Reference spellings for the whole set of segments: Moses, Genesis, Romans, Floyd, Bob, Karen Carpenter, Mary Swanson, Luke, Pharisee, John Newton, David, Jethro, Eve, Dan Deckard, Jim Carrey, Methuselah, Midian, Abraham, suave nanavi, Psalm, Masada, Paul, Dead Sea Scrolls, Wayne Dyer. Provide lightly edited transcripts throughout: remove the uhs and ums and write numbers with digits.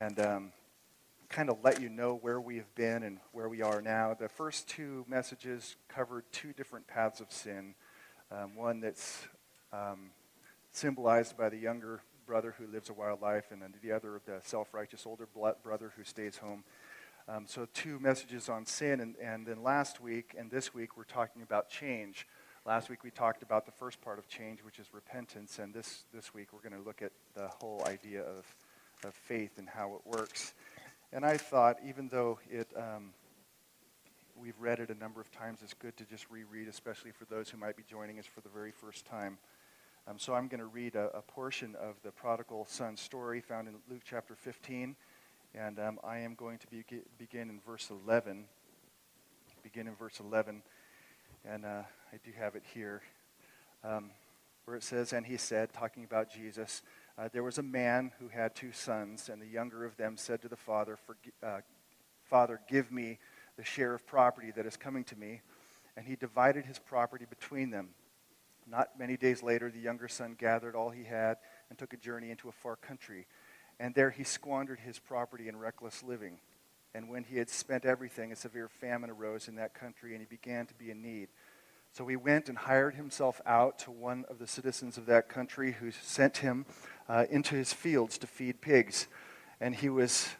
and kind of let you know where we have been and where we are now. The first two messages covered two different paths of sin. One that's symbolized by the younger brother who lives a wild life, and then the other, the self-righteous older brother who stays home. So two messages on sin, and then last week and this week we're talking about change. Last week we talked about the first part of change, which is repentance, and this week we're going to look at the whole idea of faith and how it works. And I thought, even though we've read it a number of times, it's good to just reread, especially for those who might be joining us for the very first time. So I'm going to read a portion of the prodigal son story found in Luke chapter 15, and I am going to begin in verse 11. And I do have it here, where it says, "And he said," talking about Jesus, "There was a man who had two sons, and the younger of them said to the father, 'Father, give me the share of property that is coming to me.' And he divided his property between them. Not many days later, the younger son gathered all he had and took a journey into a far country. And there he squandered his property in reckless living. And when he had spent everything, a severe famine arose in that country, and he began to be in need. So he went and hired himself out to one of the citizens of that country, who sent him into his fields to feed pigs. And he was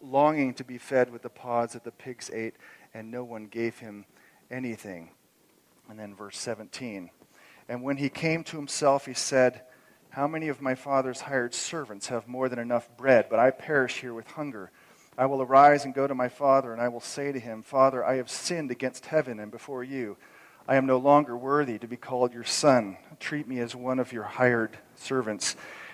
longing to be fed with the pods that the pigs ate, and no one gave him anything." And then verse 17. "And when he came to himself, he said, 'How many of my father's hired servants have more than enough bread, but I perish here with hunger? I will arise and go to my father, and I will say to him, Father, I have sinned against heaven and before you. I am no longer worthy to be called your son. Treat me as one of your hired servants.'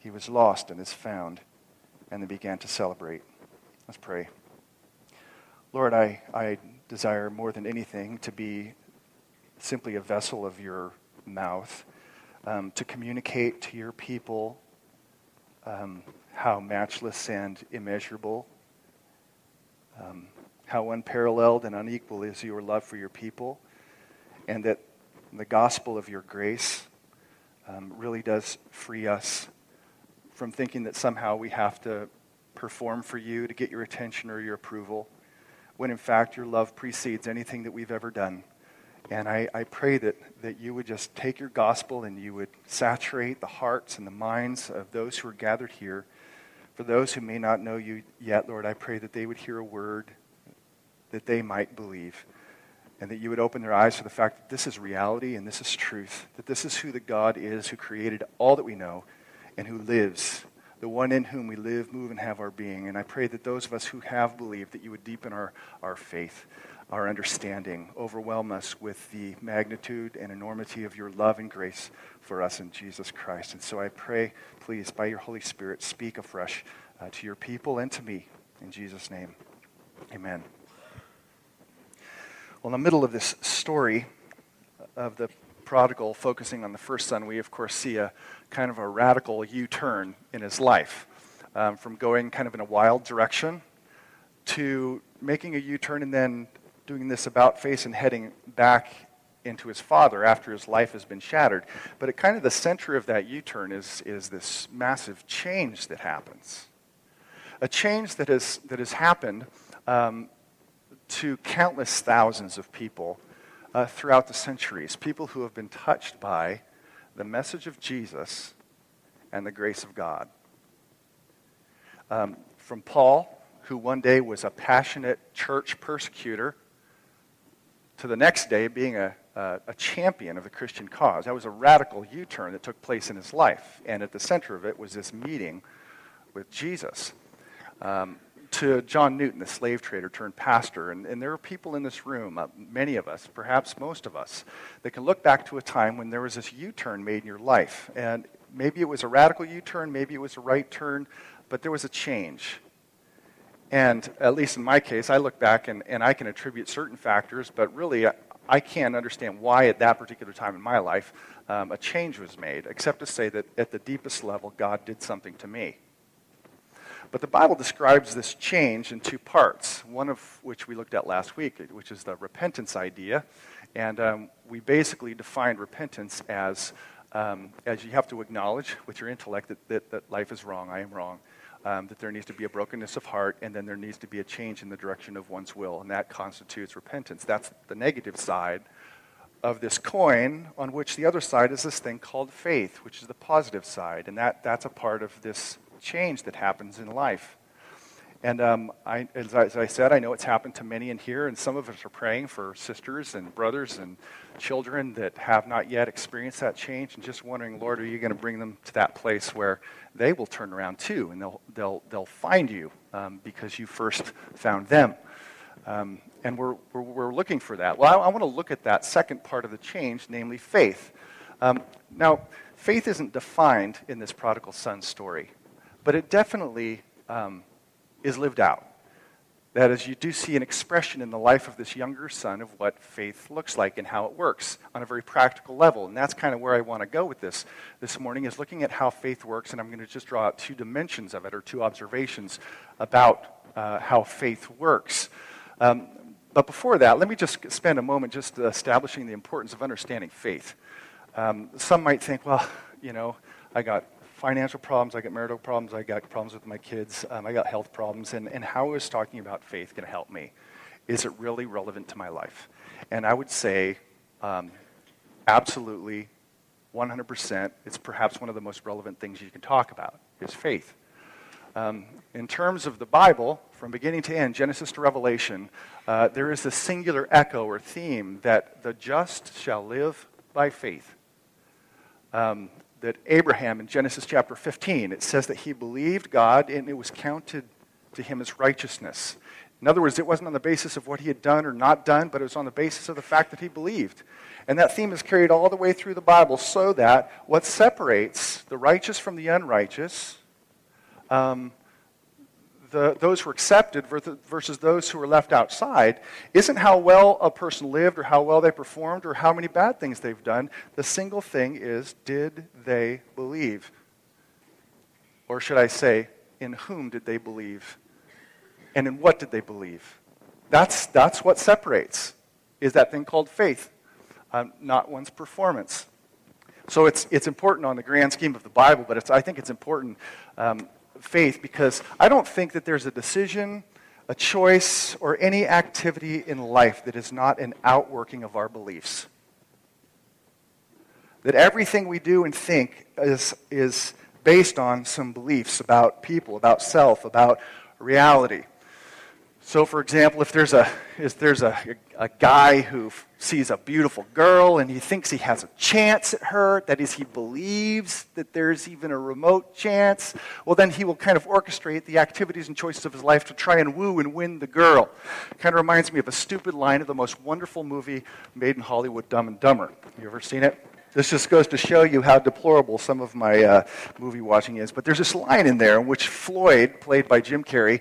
He was lost and is found.' And they began to celebrate." Let's pray. Lord, I desire more than anything to be simply a vessel of your mouth, to communicate to your people how matchless and immeasurable, how unparalleled and unequal is your love for your people, and that the gospel of your grace really does free us from thinking that somehow we have to perform for you to get your attention or your approval, when in fact your love precedes anything that we've ever done. And I pray that you would just take your gospel and you would saturate the hearts and the minds of those who are gathered here. For those who may not know you yet, Lord, I pray that they would hear a word that they might believe, and that you would open their eyes to the fact that this is reality and this is truth, that this is who the God is who created all that we know and who lives, the one in whom we live, move, and have our being. And I pray that those of us who have believed, that you would deepen our faith, our understanding, overwhelm us with the magnitude and enormity of your love and grace for us in Jesus Christ. And so I pray, please, by your Holy Spirit, speak afresh to your people and to me. In Jesus' name, amen. Well, in the middle of this story of the prodigal focusing on the first son, we of course see a kind of a radical U-turn in his life, from going kind of in a wild direction to making a U-turn and then doing this about-face and heading back into his father after his life has been shattered. But at kind of the center of that U-turn is this massive change that happens, a change that has happened to countless thousands of people throughout the centuries, people who have been touched by the message of Jesus and the grace of God. From Paul, who one day was a passionate church persecutor, to the next day being a champion of the Christian cause. That was a radical U-turn that took place in his life, and at the center of it was this meeting with Jesus. To John Newton, the slave trader turned pastor, and there are people in this room, many of us, perhaps most of us, that can look back to a time when there was this U-turn made in your life. And maybe it was a radical U-turn, maybe it was a right turn, but there was a change. And at least in my case, I look back and I can attribute certain factors, but really I can't understand why at that particular time in my life a change was made, except to say that at the deepest level, God did something to me. But the Bible describes this change in two parts, one of which we looked at last week, which is the repentance idea. And we basically defined repentance as you have to acknowledge with your intellect that life is wrong, I am wrong, that there needs to be a brokenness of heart, and then there needs to be a change in the direction of one's will, and that constitutes repentance. That's the negative side of this coin, on which the other side is this thing called faith, which is the positive side, and that's a part of this change that happens in life. And as I said, I know it's happened to many in here, and some of us are praying for sisters and brothers and children that have not yet experienced that change, and just wondering, Lord, are you going to bring them to that place where they will turn around too, and they'll find you because you first found them. And we're looking for that. Well, I want to look at that second part of the change, namely faith. Now, faith isn't defined in this prodigal son story, but it definitely is lived out. That is, you do see an expression in the life of this younger son of what faith looks like and how it works on a very practical level. And that's kind of where I want to go with this morning, is looking at how faith works, and I'm going to just draw out two dimensions of it, or two observations about how faith works. But before that, let me just spend a moment just establishing the importance of understanding faith. Some might think, well, you know, I got financial problems, I got marital problems, I got problems with my kids, I got health problems, and how is talking about faith going to help me? Is it really relevant to my life? And I would say absolutely, 100%, it's perhaps one of the most relevant things you can talk about is faith. In terms of the Bible, from beginning to end, Genesis to Revelation, there is this singular echo or theme that the just shall live by faith. That Abraham, in Genesis chapter 15, it says that he believed God and it was counted to him as righteousness. In other words, it wasn't on the basis of what he had done or not done, but it was on the basis of the fact that he believed. And that theme is carried all the way through the Bible, so that what separates the righteous from the unrighteous, those who are accepted versus those who are left outside, isn't how well a person lived or how well they performed or how many bad things they've done. The single thing is, did they believe? Or should I say, in whom did they believe? And in what did they believe? That's what separates, is that thing called faith, not one's performance. So it's important on the grand scheme of the Bible, but I think it's important faith, because I don't think that there's a decision, a choice, or any activity in life that is not an outworking of our beliefs. That everything we do and think is based on some beliefs about people, about self, about reality. So, for example, if there's a guy who sees a beautiful girl and he thinks he has a chance at her, that is, he believes that there's even a remote chance, well, then he will kind of orchestrate the activities and choices of his life to try and woo and win the girl. It kind of reminds me of a stupid line of the most wonderful movie made in Hollywood, Dumb and Dumber. You ever seen it? This just goes to show you how deplorable some of my movie watching is. But there's this line in there in which Floyd, played by Jim Carrey,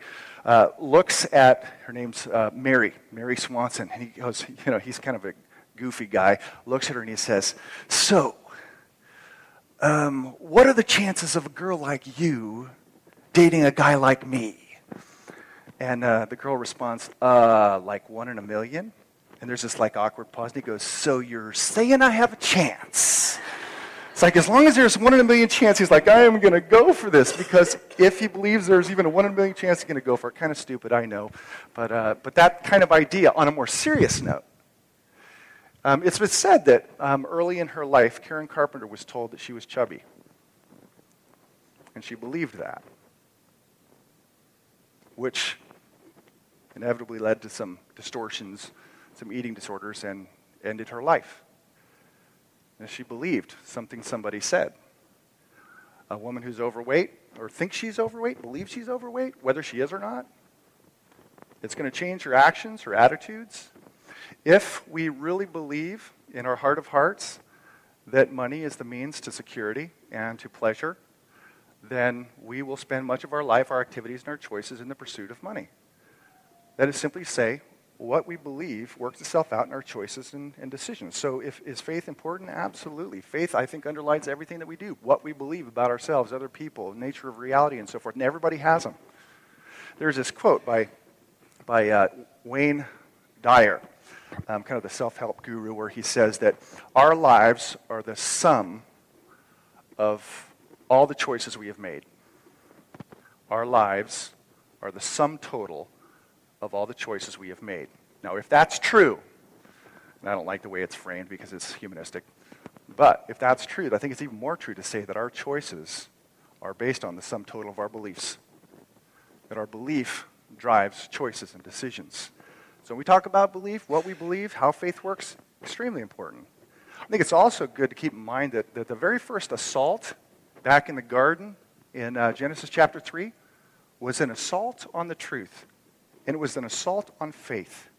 looks at, her name's Mary Swanson, and he goes, you know, he's kind of a goofy guy, looks at her and he says, so, what are the chances of a girl like you dating a guy like me? And the girl responds, like 1 in a million? And there's this like awkward pause, and he goes, so you're saying I have a chance? It's like, as long as there's 1 in a million chance, he's like, I am going to go for this, because if he believes there's even a 1 in a million chance, he's going to go for it. Kind of stupid, I know. But that kind of idea, on a more serious note, it's been said that early in her life, Karen Carpenter was told that she was chubby. And she believed that, which inevitably led to some distortions, some eating disorders, and ended her life. And she believed something somebody said. A woman who's overweight, or thinks she's overweight, believes she's overweight, whether she is or not, it's going to change her actions, her attitudes. If we really believe in our heart of hearts that money is the means to security and to pleasure, then we will spend much of our life, our activities, and our choices in the pursuit of money. That is simply to say, what we believe works itself out in our choices and decisions. So is faith important? Absolutely. Faith, I think, underlies everything that we do, what we believe about ourselves, other people, nature of reality, and so forth. And everybody has them. There's this quote by Wayne Dyer, kind of the self-help guru, where he says that our lives are the sum of all the choices we have made. Our lives are the sum total of all the choices we have made. Now, if that's true, and I don't like the way it's framed because it's humanistic, but if that's true, I think it's even more true to say that our choices are based on the sum total of our beliefs, that our belief drives choices and decisions. So when we talk about belief, what we believe, how faith works, extremely important. I think it's also good to keep in mind that the very first assault back in the garden in Genesis chapter 3 was an assault on the truth. And it was an assault on faith.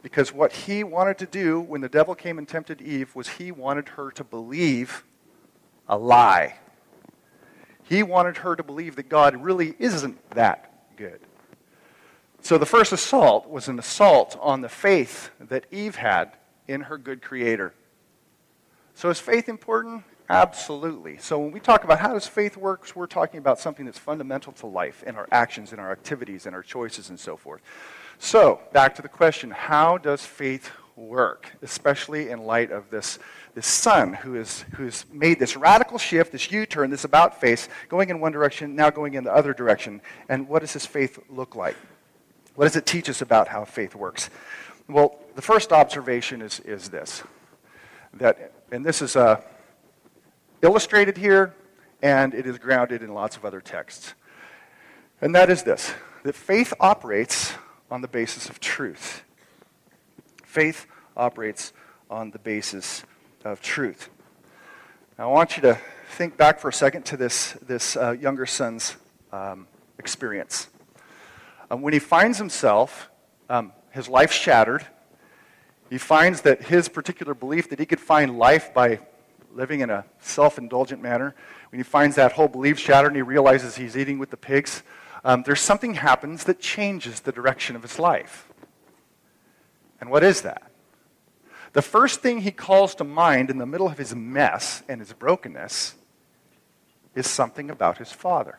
Because what he wanted to do when the devil came and tempted Eve was he wanted her to believe a lie. He wanted her to believe that God really isn't that good. So the first assault was an assault on the faith that Eve had in her good creator. So is faith important? Absolutely. So when we talk about how does faith work, we're talking about something that's fundamental to life in our actions, in our activities, in our choices, and so forth. So back to the question, how does faith work, especially in light of this son who's made this radical shift, this U-turn, this about-face, going in one direction, now going in the other direction? And what does his faith look like? What does it teach us about how faith works? Well, the first observation is this, that, and this is a illustrated here, and it is grounded in lots of other texts. And that is this, that faith operates on the basis of truth. Faith operates on the basis of truth. Now, I want you to think back for a second to this younger son's experience. When he finds himself, his life shattered, he finds that his particular belief that he could find life by living in a self-indulgent manner, when he finds that whole belief shattered and he realizes he's eating with the pigs, there's something happens that changes the direction of his life. And what is that? The first thing he calls to mind in the middle of his mess and his brokenness is something about his father.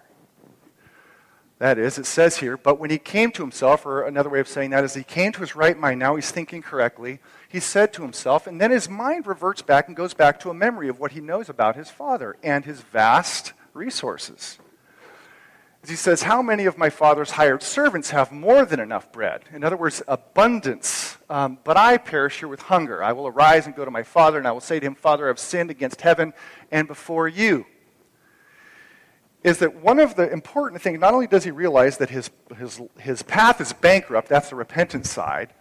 That is, it says here, but when he came to himself, or another way of saying that is he came to his right mind, now he's thinking correctly, he said to himself, and then his mind reverts back and goes back to a memory of what he knows about his father and his vast resources. As he says, how many of my father's hired servants have more than enough bread? In other words, abundance. But I perish here with hunger. I will arise and go to my father, and I will say to him, Father, I have sinned against heaven and before you. Is that one of the important things, not only does he realize that his path is bankrupt, that's the repentant side,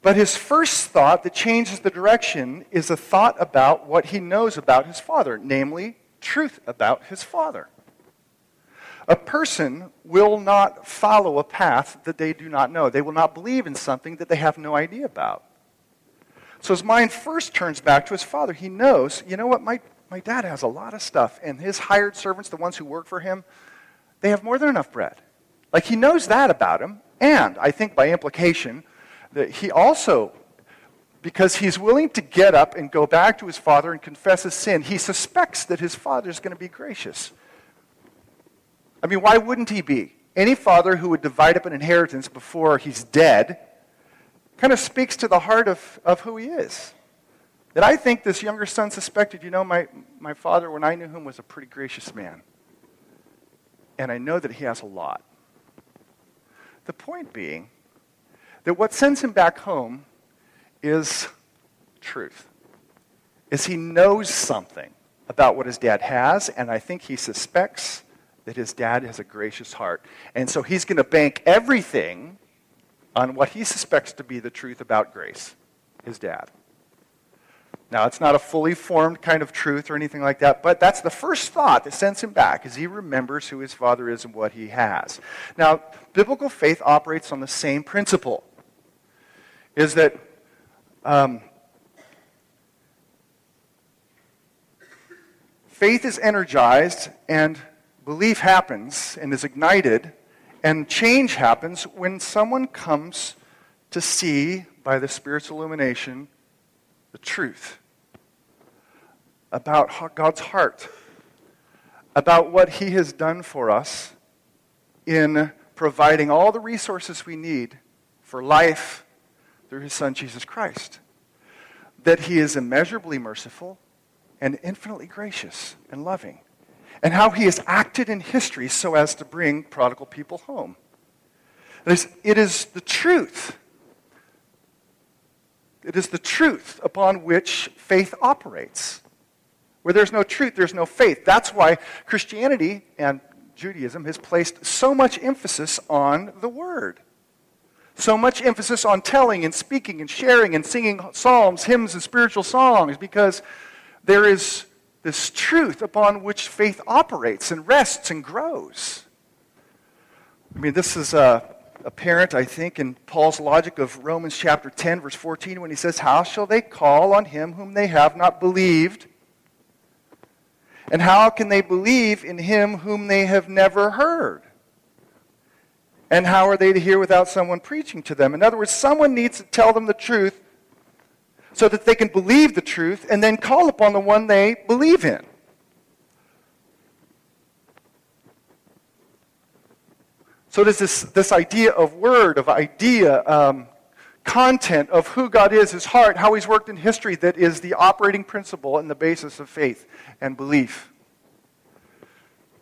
but his first thought that changes the direction is a thought about what he knows about his father, namely truth about his father. A person will not follow a path that they do not know. They will not believe in something that they have no idea about. So his mind first turns back to his father. He knows, you know what, my dad has a lot of stuff, and his hired servants, the ones who work for him, they have more than enough bread. Like, he knows that about him, and I think by implication that he also, because he's willing to get up and go back to his father and confess his sin, he suspects that his father is going to be gracious. I mean, why wouldn't he be? Any father who would divide up an inheritance before he's dead kind of speaks to the heart of who he is. That I think this younger son suspected, you know, my father, when I knew him, was a pretty gracious man. And I know that he has a lot. The point being that what sends him back home is truth. Is he knows something about what his dad has, and I think he suspects that his dad has a gracious heart. And so he's going to bank everything on what he suspects to be the truth about grace, his dad. Now, it's not a fully formed kind of truth or anything like that, but that's the first thought that sends him back, is he remembers who his father is and what he has. Now, biblical faith operates on the same principle, is that faith is energized and belief happens and is ignited And change happens when someone comes to see, by the Spirit's illumination, the truth about God's heart, about what He has done for us in providing all the resources we need for life through His Son, Jesus Christ. That He is immeasurably merciful and infinitely gracious and loving. And how He has acted in history so as to bring prodigal people home. It is the truth. It is the truth upon which faith operates. Where there's no truth, there's no faith. That's why Christianity and Judaism has placed so much emphasis on the Word. So much emphasis on telling and speaking and sharing and singing psalms, hymns, and spiritual songs, because there is this truth upon which faith operates and rests and grows. I mean, this is apparent, I think, in Paul's logic of Romans chapter 10, verse 14, when he says, "How shall they call on Him whom they have not believed? And how can they believe in Him whom they have never heard? And how are they to hear without someone preaching to them?" In other words, someone needs to tell them the truth so that they can believe the truth and then call upon the one they believe in. So there's this idea of word, of idea, content of who God is, His heart, how He's worked in history, that is the operating principle and the basis of faith and belief.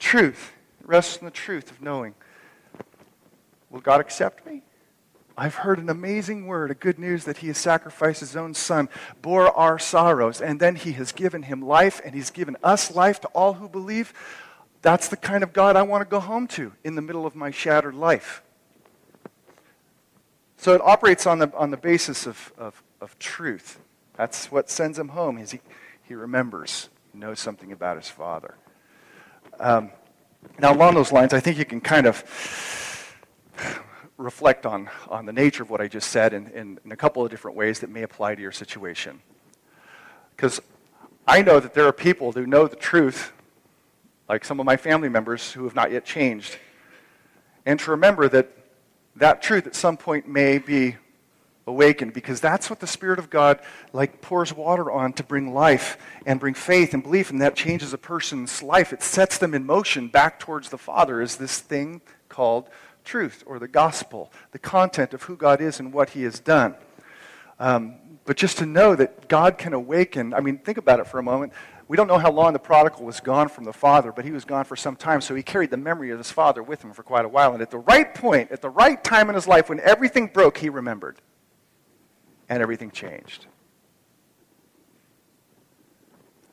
Truth. It rests in the truth of knowing. Will God accept me? I've heard an amazing word, a good news that He has sacrificed His own Son, bore our sorrows, and then He has given Him life, and He's given us life to all who believe. That's the kind of God I want to go home to in the middle of my shattered life. So it operates on the basis of truth. That's what sends him home, is he remembers, he knows something about his Father. Now along those lines, I think you can kind of reflect on the nature of what I just said in a couple of different ways that may apply to your situation. Because I know that there are people who know the truth, like some of my family members who have not yet changed. And to remember that truth at some point may be awakened, because that's what the Spirit of God pours water on to bring life and bring faith and belief, and that changes a person's life. It sets them in motion back towards the Father, is this thing called truth or the gospel, the content of who God is and what He has done. But just to know that God can awaken, I mean, think about it for a moment. We don't know how long the prodigal was gone from the Father, but he was gone for some time, so he carried the memory of his Father with him for quite a while. And at the right point, at the right time in his life, when everything broke, he remembered. And everything changed.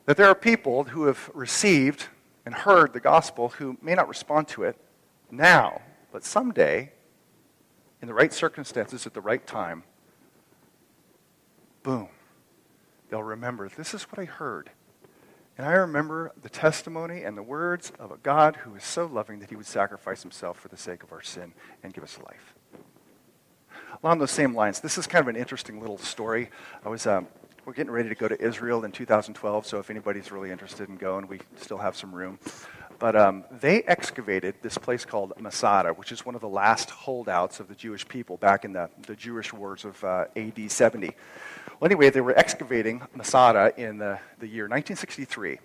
That there are people who have received and heard the gospel who may not respond to it now, but someday, in the right circumstances, at the right time, boom, they'll remember, this is what I heard. And I remember the testimony and the words of a God who is so loving that He would sacrifice Himself for the sake of our sin and give us life. Along those same lines, this is kind of an interesting little story. We're getting ready to go to Israel in 2012, so if anybody's really interested in going, we still have some room. But they excavated this place called Masada, which is one of the last holdouts of the Jewish people back in the Jewish wars of AD 70. Well, anyway, they were excavating Masada in the year 1963,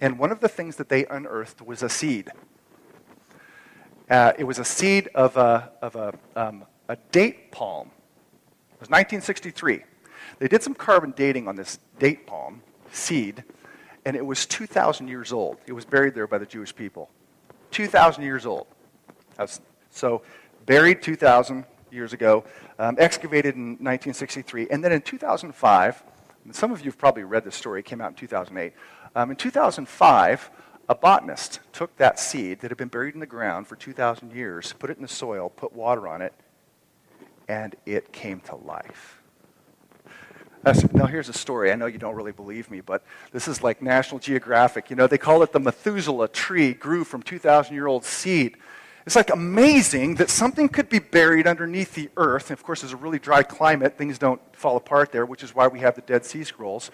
and one of the things that they unearthed was a seed. It was a seed of a date palm. It was 1963. They did some carbon dating on this date palm seed, and it was 2,000 years old. It was buried there by the Jewish people. 2,000 years old. So buried 2,000 years ago, excavated in 1963, and then in 2005, and some of you have probably read this story, it came out in 2008, in 2005, a botanist took that seed that had been buried in the ground for 2,000 years, put it in the soil, put water on it, and it came to life. Now here's a story, I know you don't really believe me, but this is like National Geographic, they call it the Methuselah tree, grew from 2,000-year-old seed. It's amazing that something could be buried underneath the earth. And of course, there's a really dry climate. Things don't fall apart there, which is why we have the Dead Sea Scrolls.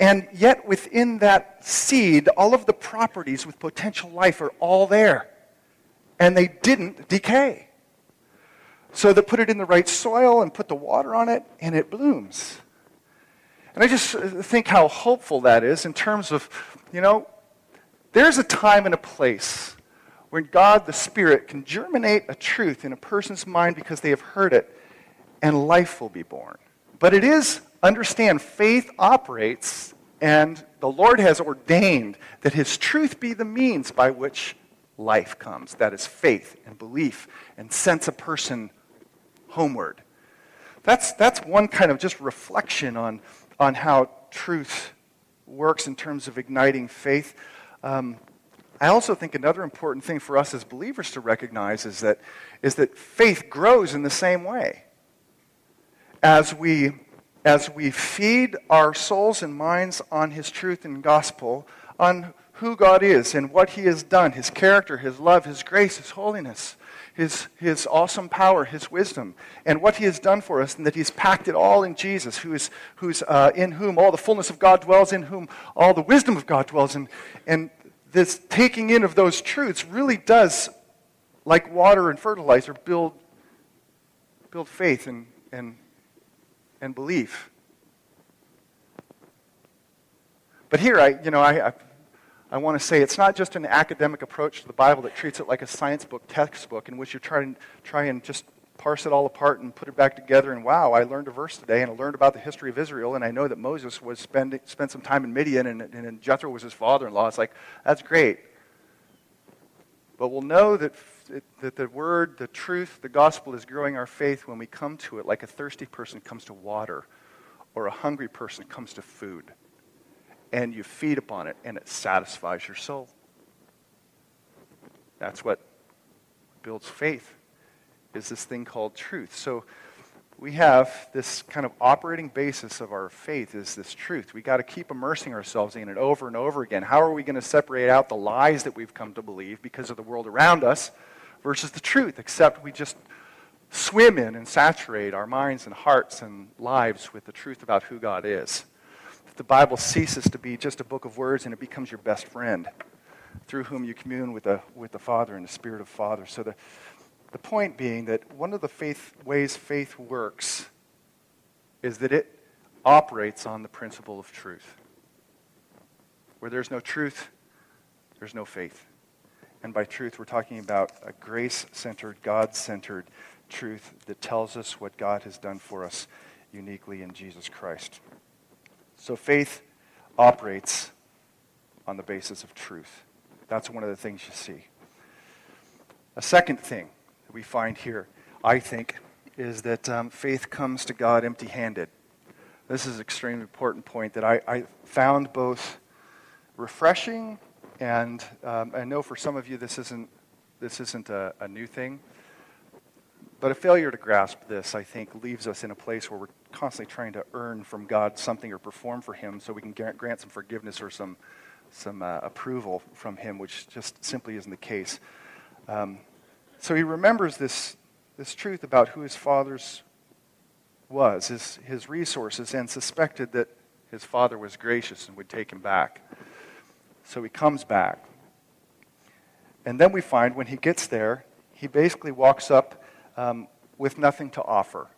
And yet, within that seed, all of the properties with potential life are all there. and they didn't decay. So they put it in the right soil and put the water on it, and it blooms. And I just think how hopeful that is in terms of, you know, there's a time and a place when God the Spirit can germinate a truth in a person's mind because they have heard it, and life will be born. But it is, understand, faith operates, and the Lord has ordained that his truth be the means by which life comes. That is faith and belief and sends a person homeward. That's one kind of just reflection on how truth works in terms of igniting faith. I also think another important thing for us as believers to recognize is that faith grows in the same way. As we feed our souls and minds on his truth and gospel, on who God is and what he has done, his character, his love, his grace, his holiness, his awesome power, his wisdom, and what he has done for us, and that he's packed it all in Jesus, in whom all the fullness of God dwells, in whom all the wisdom of God dwells, and this taking in of those truths really does, like water and fertilizer, build faith and belief. But here, I want to say it's not just an academic approach to the Bible that treats it like a science book textbook in which you try and just parse it all apart and put it back together, and wow, I learned a verse today, and I learned about the history of Israel, and I know that Moses was spent some time in Midian, and Jethro was his father-in-law. It's like, that's great. But we'll know that the word, the truth, the gospel is growing our faith when we come to it like a thirsty person comes to water or a hungry person comes to food. And you feed upon it, and it satisfies your soul. That's what builds faith, is this thing called truth. So we have this kind of operating basis of our faith is this truth. We've got to keep immersing ourselves in it over and over again. How are we going to separate out the lies that we've come to believe because of the world around us versus the truth, except we just swim in and saturate our minds and hearts and lives with the truth about who God is? The Bible ceases to be just a book of words, and it becomes your best friend through whom you commune with the Father and the Spirit of Father. So the point being that one of the ways faith works is that it operates on the principle of truth. Where there's no truth, there's no faith. And by truth, we're talking about a grace-centered, God-centered truth that tells us what God has done for us uniquely in Jesus Christ. So faith operates on the basis of truth. That's one of the things you see. A second thing that we find here, I think, is that faith comes to God empty-handed. This is an extremely important point that I found both refreshing, and I know for some of you this isn't a new thing. But a failure to grasp this, I think, leaves us in a place where we're constantly trying to earn from God something or perform for him so we can grant some forgiveness or some approval from him, which just simply isn't the case. So he remembers this truth about who his father's was, his resources, and suspected that his father was gracious and would take him back. So he comes back. And then we find when he gets there, he basically walks up with nothing to offer.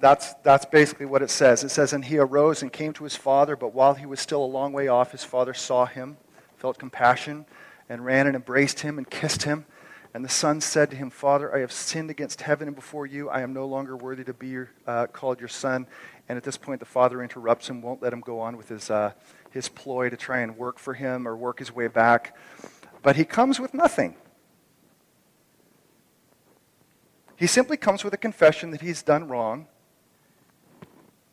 That's basically what it says. It says, and he arose and came to his father, but while he was still a long way off, his father saw him, felt compassion, and ran and embraced him and kissed him. And the son said to him, Father, I have sinned against heaven and before you. I am no longer worthy to be called your son. And at this point, the father interrupts him, won't let him go on with his ploy to try and work for him or work his way back. But he comes with nothing. He simply comes with a confession that he's done wrong,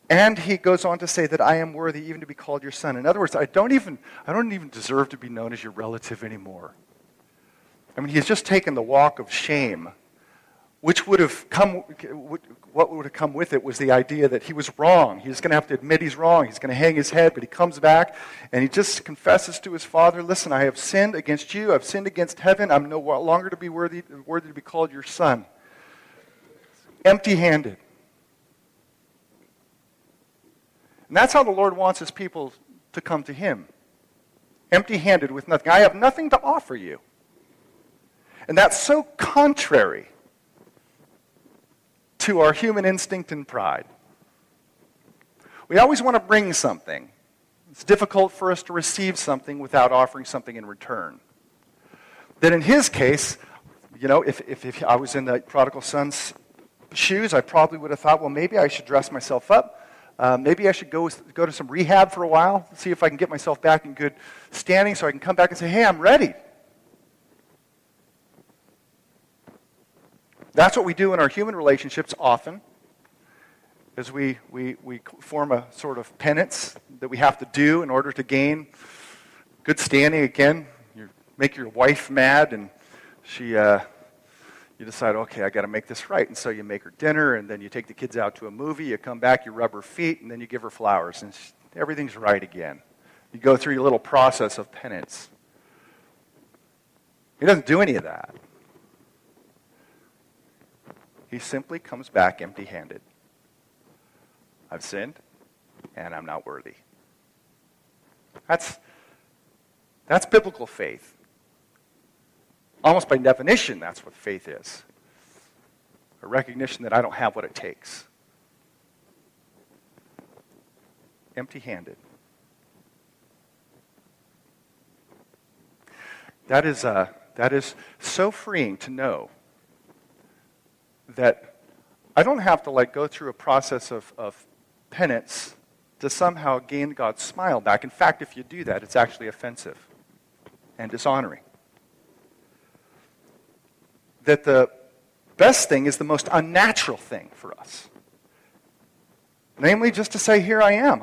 and he goes on to say that I am worthy even to be called your son. In other words, I don't even deserve to be known as your relative anymore. I mean, he's just taken the walk of shame, what would have come with it was the idea that he was wrong. He's going to have to admit he's wrong. He's going to hang his head, but he comes back, and he just confesses to his father, listen, I have sinned against you. I've sinned against heaven. I'm no longer to be worthy to be called your son. Empty-handed. And that's how the Lord wants his people to come to him. Empty-handed with nothing. I have nothing to offer you. And that's so contrary to our human instinct and pride. We always want to bring something. It's difficult for us to receive something without offering something in return. Then in his case, you know, if I was in the prodigal son's shoes, I probably would have thought, well, maybe I should dress myself up. Maybe I should go to some rehab for a while, see if I can get myself back in good standing so I can come back and say, hey, I'm ready. That's what we do in our human relationships often, is we form a sort of penance that we have to do in order to gain good standing again. You make your wife mad, and you decide, okay, I got to make this right. And so you make her dinner, and then you take the kids out to a movie. You come back, you rub her feet, and then you give her flowers, and everything's right again. You go through your little process of penance. He doesn't do any of that. He simply comes back empty-handed. I've sinned, and I'm not worthy. That's biblical faith. Almost by definition, that's what faith is. A recognition that I don't have what it takes. Empty-handed. That is so freeing to know that I don't have to go through a process of penance to somehow gain God's smile back. In fact, if you do that, it's actually offensive and dishonoring. That the best thing is the most unnatural thing for us. Namely, just to say, here I am.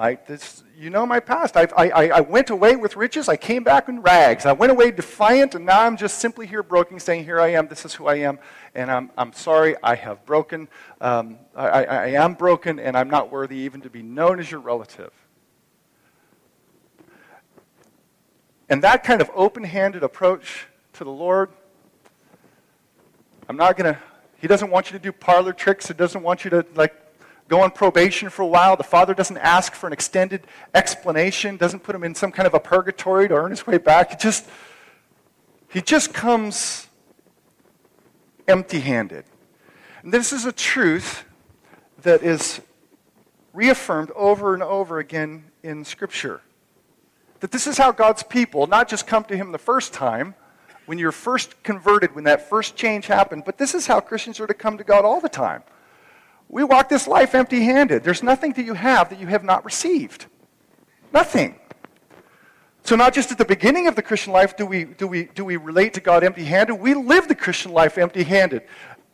You know my past. I went away with riches. I came back in rags. I went away defiant, and now I'm just simply here broken, saying, here I am. This is who I am, and I'm sorry I have broken. I am broken, and I'm not worthy even to be known as your relative. And that kind of open-handed approach to the Lord, he doesn't want you to do parlor tricks. He doesn't want you to go on probation for a while. The Father doesn't ask for an extended explanation, doesn't put him in some kind of a purgatory to earn his way back. He just comes empty-handed. And this is a truth that is reaffirmed over and over again in Scripture. That this is how God's people not just come to him the first time, when you're first converted, when that first change happened, but this is how Christians are to come to God all the time. We walk this life empty-handed. There's nothing that you have not received. Nothing. So not just at the beginning of the Christian life do we relate to God empty-handed, we live the Christian life empty-handed.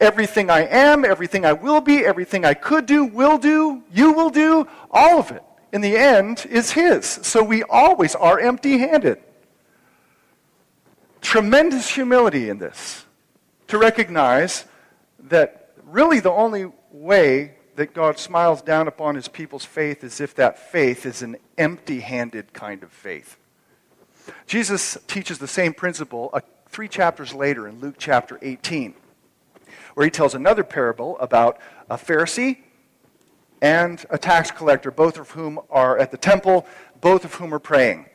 Everything I am, everything I will be, everything I could do, will do, you will do, all of it, in the end, is his. So we always are empty-handed. Tremendous humility in this, to recognize that really the only way that God smiles down upon his people's faith is if that faith is an empty-handed kind of faith. Jesus teaches the same principle 3 chapters later in Luke chapter 18, where he tells another parable about a Pharisee and a tax collector, both of whom are at the temple, both of whom are praying.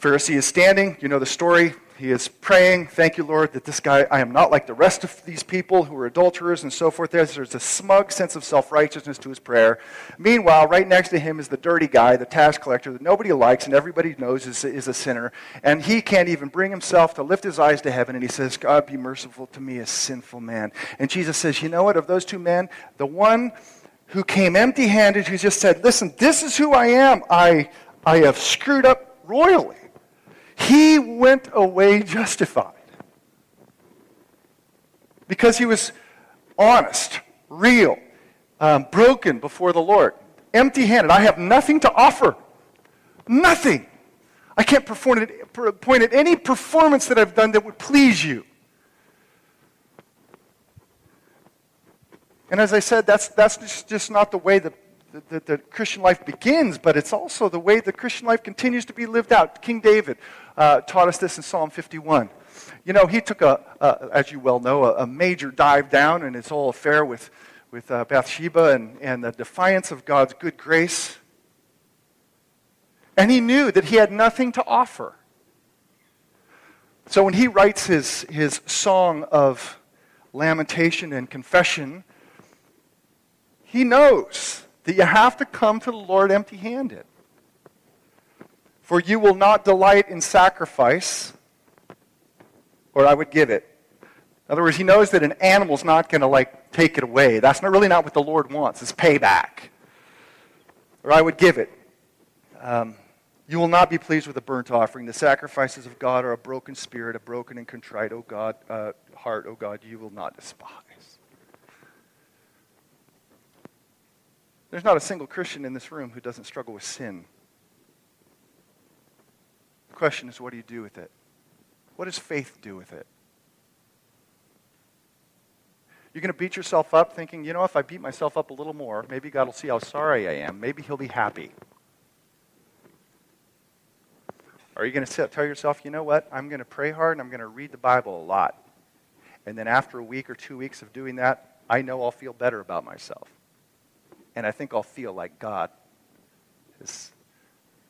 Pharisee is standing, you know the story. He is praying, thank you, Lord, that this guy, I am not like the rest of these people who are adulterers and so forth. There's a smug sense of self-righteousness to his prayer. Meanwhile, right next to him is the dirty guy, the tax collector that nobody likes and everybody knows is a sinner. And he can't even bring himself to lift his eyes to heaven. And he says, God, be merciful to me, a sinful man. And Jesus says, you know what, of those two men, the one who came empty-handed, who just said, listen, this is who I am. I have screwed up royally. He went away justified because he was honest, real, broken before the Lord, empty-handed. I have nothing to offer, nothing. I can't point at any performance that I've done that would please you. And as I said, that's just not the way that the Christian life begins, but it's also the way the Christian life continues to be lived out. King David taught us this in Psalm 51. You know, he took as you well know, a major dive down in his whole affair with Bathsheba and the defiance of God's good grace. And he knew that he had nothing to offer. So when he writes his song of lamentation and confession, he knows that you have to come to the Lord empty-handed. For you will not delight in sacrifice, or I would give it. In other words, he knows that an animal's not going to, take it away. That's not really not what the Lord wants. It's payback. Or I would give it. You will not be pleased with a burnt offering. The sacrifices of God are a broken spirit, a broken and contrite, O God, heart, O God, you will not despise. There's not a single Christian in this room who doesn't struggle with sin. The question is, what do you do with it? What does faith do with it? You're going to beat yourself up thinking, if I beat myself up a little more, maybe God will see how sorry I am. Maybe he'll be happy. Are you going to tell yourself, I'm going to pray hard and I'm going to read the Bible a lot. And then after a week or 2 weeks of doing that, I know I'll feel better about myself. And I think I'll feel like God is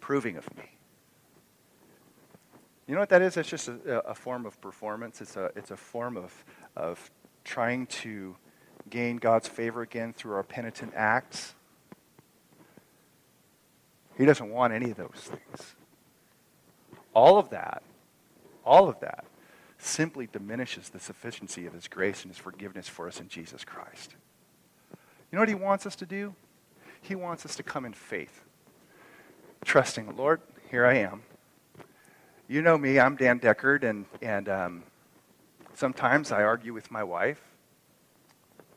approving of me. You know what that is? It's just a form of performance. It's a form of trying to gain God's favor again through our penitent acts. He doesn't want any of those things. All of that simply diminishes the sufficiency of his grace and his forgiveness for us in Jesus Christ. You know what he wants us to do? He wants us to come in faith, trusting, Lord, here I am. You know me, I'm Dan Deckard, and sometimes I argue with my wife.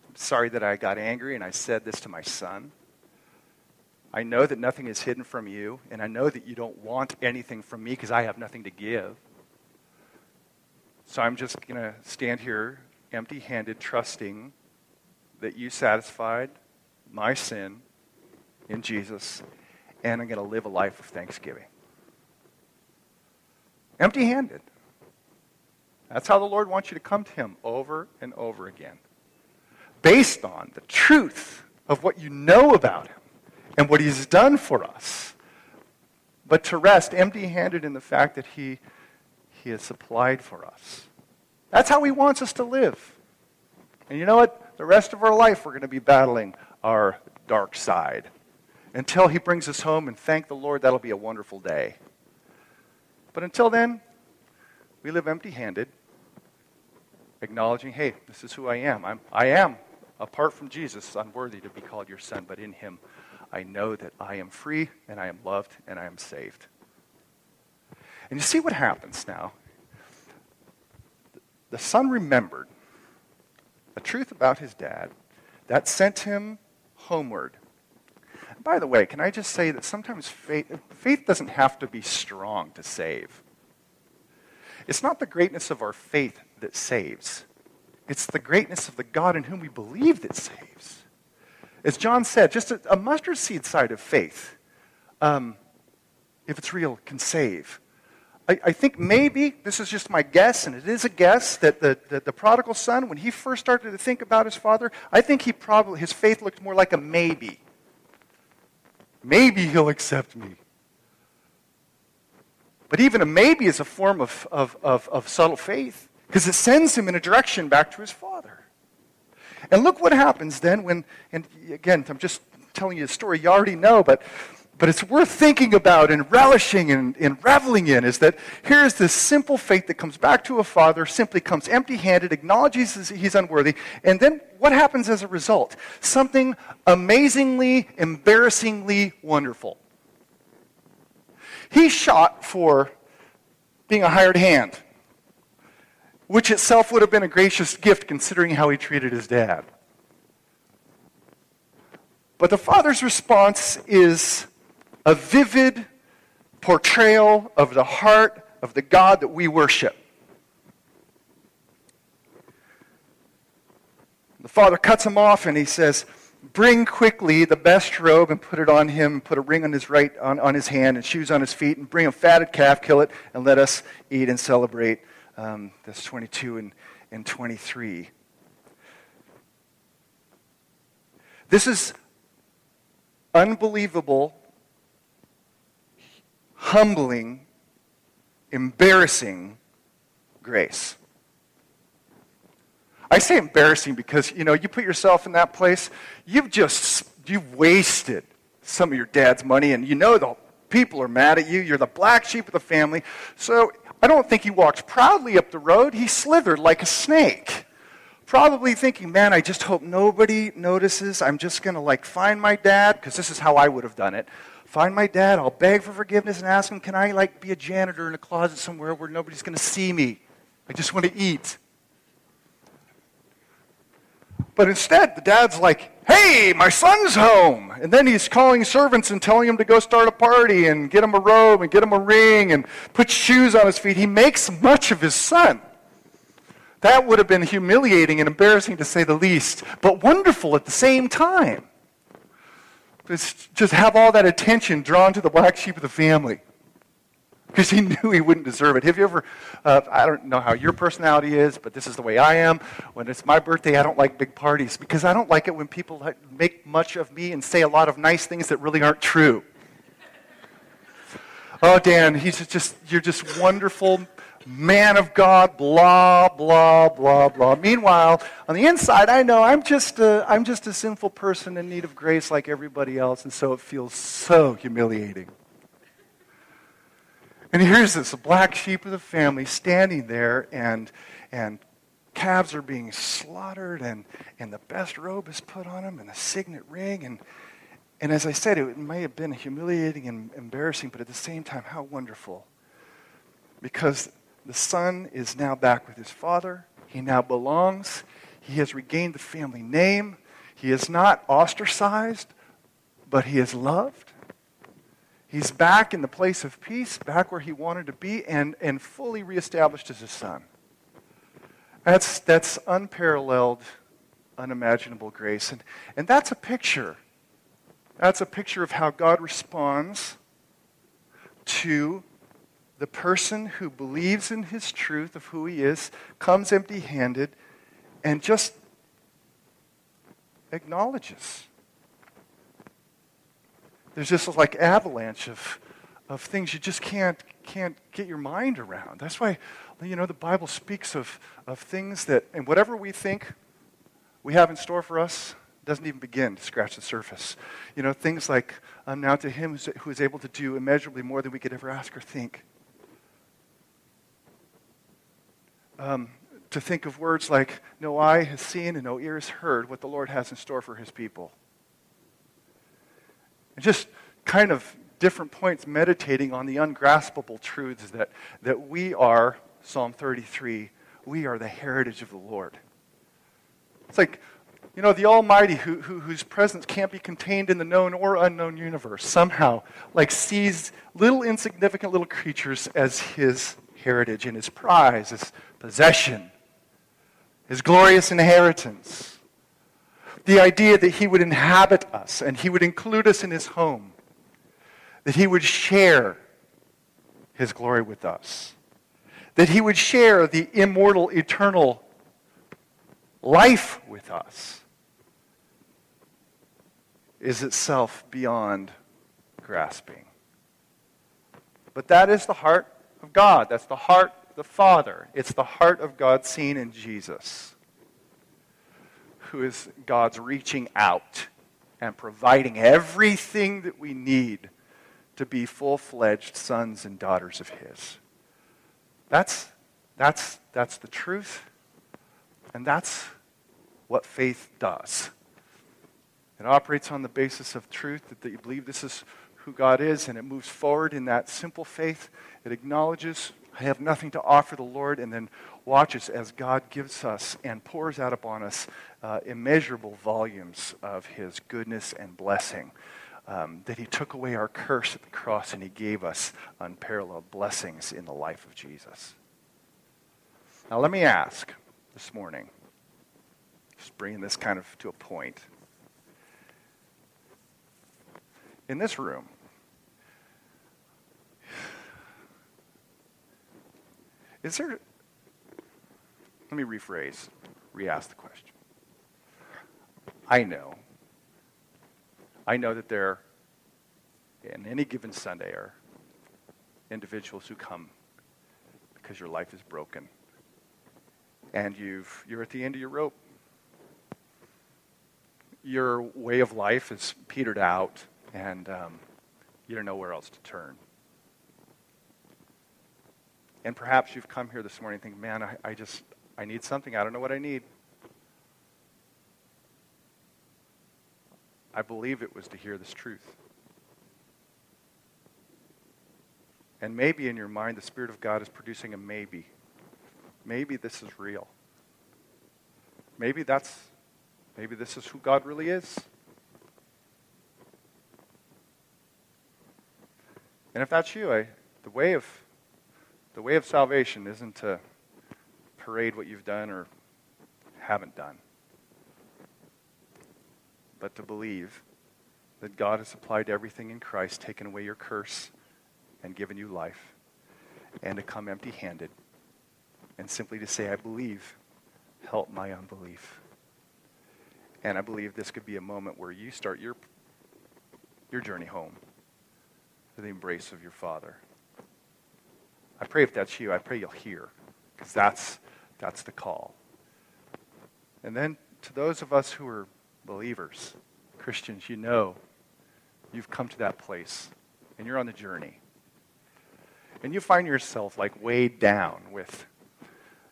I'm sorry that I got angry and I said this to my son. I know that nothing is hidden from you, and I know that you don't want anything from me because I have nothing to give. So I'm just going to stand here empty-handed, trusting that you satisfied my sin in Jesus, and I'm going to live a life of thanksgiving. Empty-handed. That's how the Lord wants you to come to him over and over again, based on the truth of what you know about him and what he's done for us, but to rest empty-handed in the fact that he has supplied for us. That's how he wants us to live. And you know what? The rest of our life we're going to be battling our dark side. Until he brings us home, and thank the Lord, that'll be a wonderful day. But until then, we live empty-handed, acknowledging, hey, this is who I am. I am, apart from Jesus, unworthy to be called your son, but in him I know that I am free, and I am loved, and I am saved. And you see what happens now. The son remembered a truth about his dad that sent him homeward. And by the way, can I just say that sometimes faith doesn't have to be strong to save. It's not the greatness of our faith that saves. It's the greatness of the God in whom we believe that saves. As John said, just a mustard seed side of faith, if it's real, can save. I think maybe, this is just my guess, and it is a guess, that the prodigal son, when he first started to think about his father, I think his faith looked more like a maybe. Maybe he'll accept me. But even a maybe is a form of subtle faith, because it sends him in a direction back to his father. And look what happens then when, and again, I'm just telling you a story you already know, but it's worth thinking about and relishing and reveling in, is that here's this simple faith that comes back to a father, simply comes empty-handed, acknowledges he's unworthy, and then what happens as a result? Something amazingly, embarrassingly wonderful. He shot for being a hired hand, which itself would have been a gracious gift considering how he treated his dad. But the father's response is a vivid portrayal of the heart of the God that we worship. The father cuts him off and he says, "Bring quickly the best robe and put it on him, put a ring on his on his hand and shoes on his feet, and bring a fatted calf, kill it, and let us eat and celebrate." That's 22 and 23. This is unbelievable, humbling, embarrassing grace. I say embarrassing because, you know, you put yourself in that place, you've wasted some of your dad's money, and you know the people are mad at you. You're the black sheep of the family. So I don't think he walked proudly up the road. He slithered like a snake, probably thinking, man, I just hope nobody notices. I'm just going to, like, find my dad, because this is how I would have done it. Find my dad. I'll beg for forgiveness and ask him, can I, like, be a janitor in a closet somewhere where nobody's going to see me? I just want to eat. But instead, the dad's like, hey, my son's home. And then he's calling servants and telling him to go start a party and get him a robe and get him a ring and put shoes on his feet. He makes much of his son. That would have been humiliating and embarrassing, to say the least, but wonderful at the same time. Just have all that attention drawn to the black sheep of the family, because he knew he wouldn't deserve it. Have you ever, I don't know how your personality is, but this is the way I am. When it's my birthday, I don't like big parties, because I don't like it when people make much of me and say a lot of nice things that really aren't true. Oh, Dan, you're just wonderful, man of God, blah, blah, blah, blah. Meanwhile, on the inside, I know I'm just a sinful person in need of grace like everybody else, and so it feels so humiliating. And here's this black sheep of the family standing there, and calves are being slaughtered, and the best robe is put on him, and the signet ring. And as I said, it may have been humiliating and embarrassing, but at the same time, how wonderful. Because the son is now back with his father. He now belongs. He has regained the family name. He is not ostracized, but he is loved. He's back in the place of peace, back where he wanted to be, and fully reestablished as his son. That's unparalleled, unimaginable grace. And that's a picture. That's a picture of how God responds to the person who believes in his truth of who he is, comes empty-handed, and just acknowledges. There's just like avalanche of things you just can't get your mind around. That's why, you know, the Bible speaks of things that, and whatever we think we have in store for us doesn't even begin to scratch the surface. You know, things like, now to him who is able to do immeasurably more than we could ever ask or think. To think of words like, no eye has seen and no ear has heard what the Lord has in store for his people. Just kind of different points meditating on the ungraspable truths that we are, Psalm 33, we are the heritage of the Lord. It's like, you know, the Almighty whose presence can't be contained in the known or unknown universe somehow, like, sees little insignificant little creatures as his heritage and his prize, his possession, his glorious inheritance. The idea that he would inhabit us and he would include us in his home, that he would share his glory with us, that he would share the immortal, eternal life with us, is itself beyond grasping. But that is the heart of God. That's the heart of the Father. It's the heart of God seen in Jesus, who is God's reaching out and providing everything that we need to be full-fledged sons and daughters of his. That's the truth, and that's what faith does. It operates on the basis of truth, that you believe this is who God is, and it moves forward in that simple faith. It acknowledges, I have nothing to offer the Lord, and then watches as God gives us and pours out upon us immeasurable volumes of his goodness and blessing, that he took away our curse at the cross and he gave us unparalleled blessings in the life of Jesus. Now let me ask this morning, just bringing this kind of to a point. In this room, let me rephrase, re-ask the question. I know that there, in any given Sunday, are individuals who come because your life is broken and you're at the end of your rope. Your way of life is petered out, and you don't know where else to turn. And perhaps you've come here this morning thinking, man, I need something. I don't know what I need. I believe it was to hear this truth. And maybe in your mind, the Spirit of God is producing a maybe. Maybe this is real. Maybe this is who God really is. And if that's you, the way of salvation isn't to parade what you've done or haven't done, but to believe that God has applied everything in Christ, taken away your curse and given you life, and to come empty-handed and simply to say, I believe, help my unbelief. And I believe this could be a moment where you start your journey home to the embrace of your Father. I pray if that's you, I pray you'll hear, because that's the call. And then to those of us who are believers, Christians, you know you've come to that place, and you're on the journey. And you find yourself like weighed down with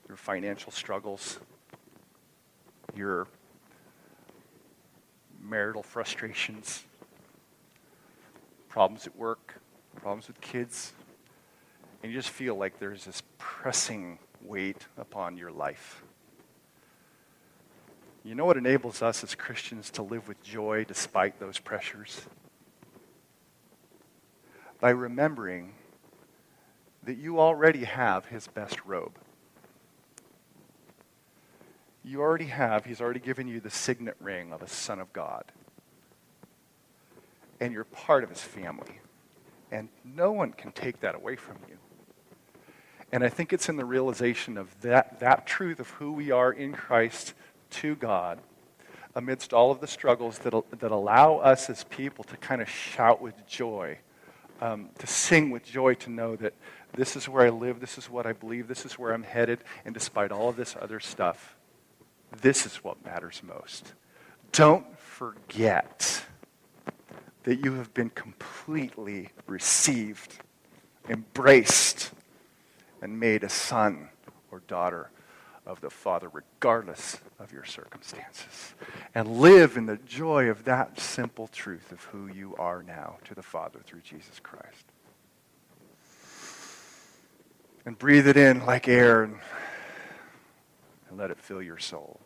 your financial struggles, your marital frustrations, problems at work, problems with kids, and you just feel like there's this pressing weight upon your life. You know what enables us as Christians to live with joy despite those pressures? By remembering that you already have his best robe. You already have, he's already given you the signet ring of a son of God. And you're part of his family. And no one can take that away from you. And I think it's in the realization of that truth of who we are in Christ to God, amidst all of the struggles that allow us as people to kind of shout with joy, to sing with joy, to know that this is where I live, this is what I believe, this is where I'm headed, and despite all of this other stuff, this is what matters most. Don't forget that you have been completely received, embraced, and made a son or daughter of the Father, regardless of your circumstances. And live in the joy of that simple truth of who you are now to the Father through Jesus Christ. And breathe it in like air and let it fill your soul.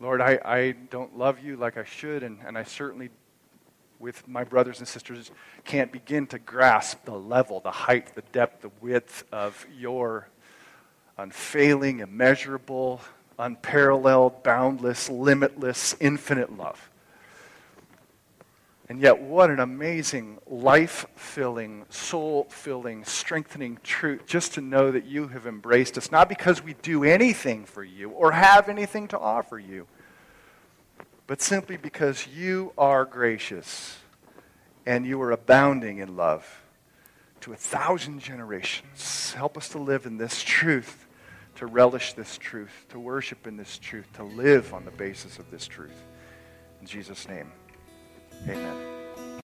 Lord, I don't love you like I should, and I certainly, with my brothers and sisters, can't begin to grasp the level, the height, the depth, the width of your unfailing, immeasurable, unparalleled, boundless, limitless, infinite love. And yet, what an amazing, life-filling, soul-filling, strengthening truth just to know that you have embraced us, not because we do anything for you or have anything to offer you, but simply because you are gracious and you are abounding in love to 1,000 generations. Help us to live in this truth, to relish this truth, to worship in this truth, to live on the basis of this truth. In Jesus' name. Amen.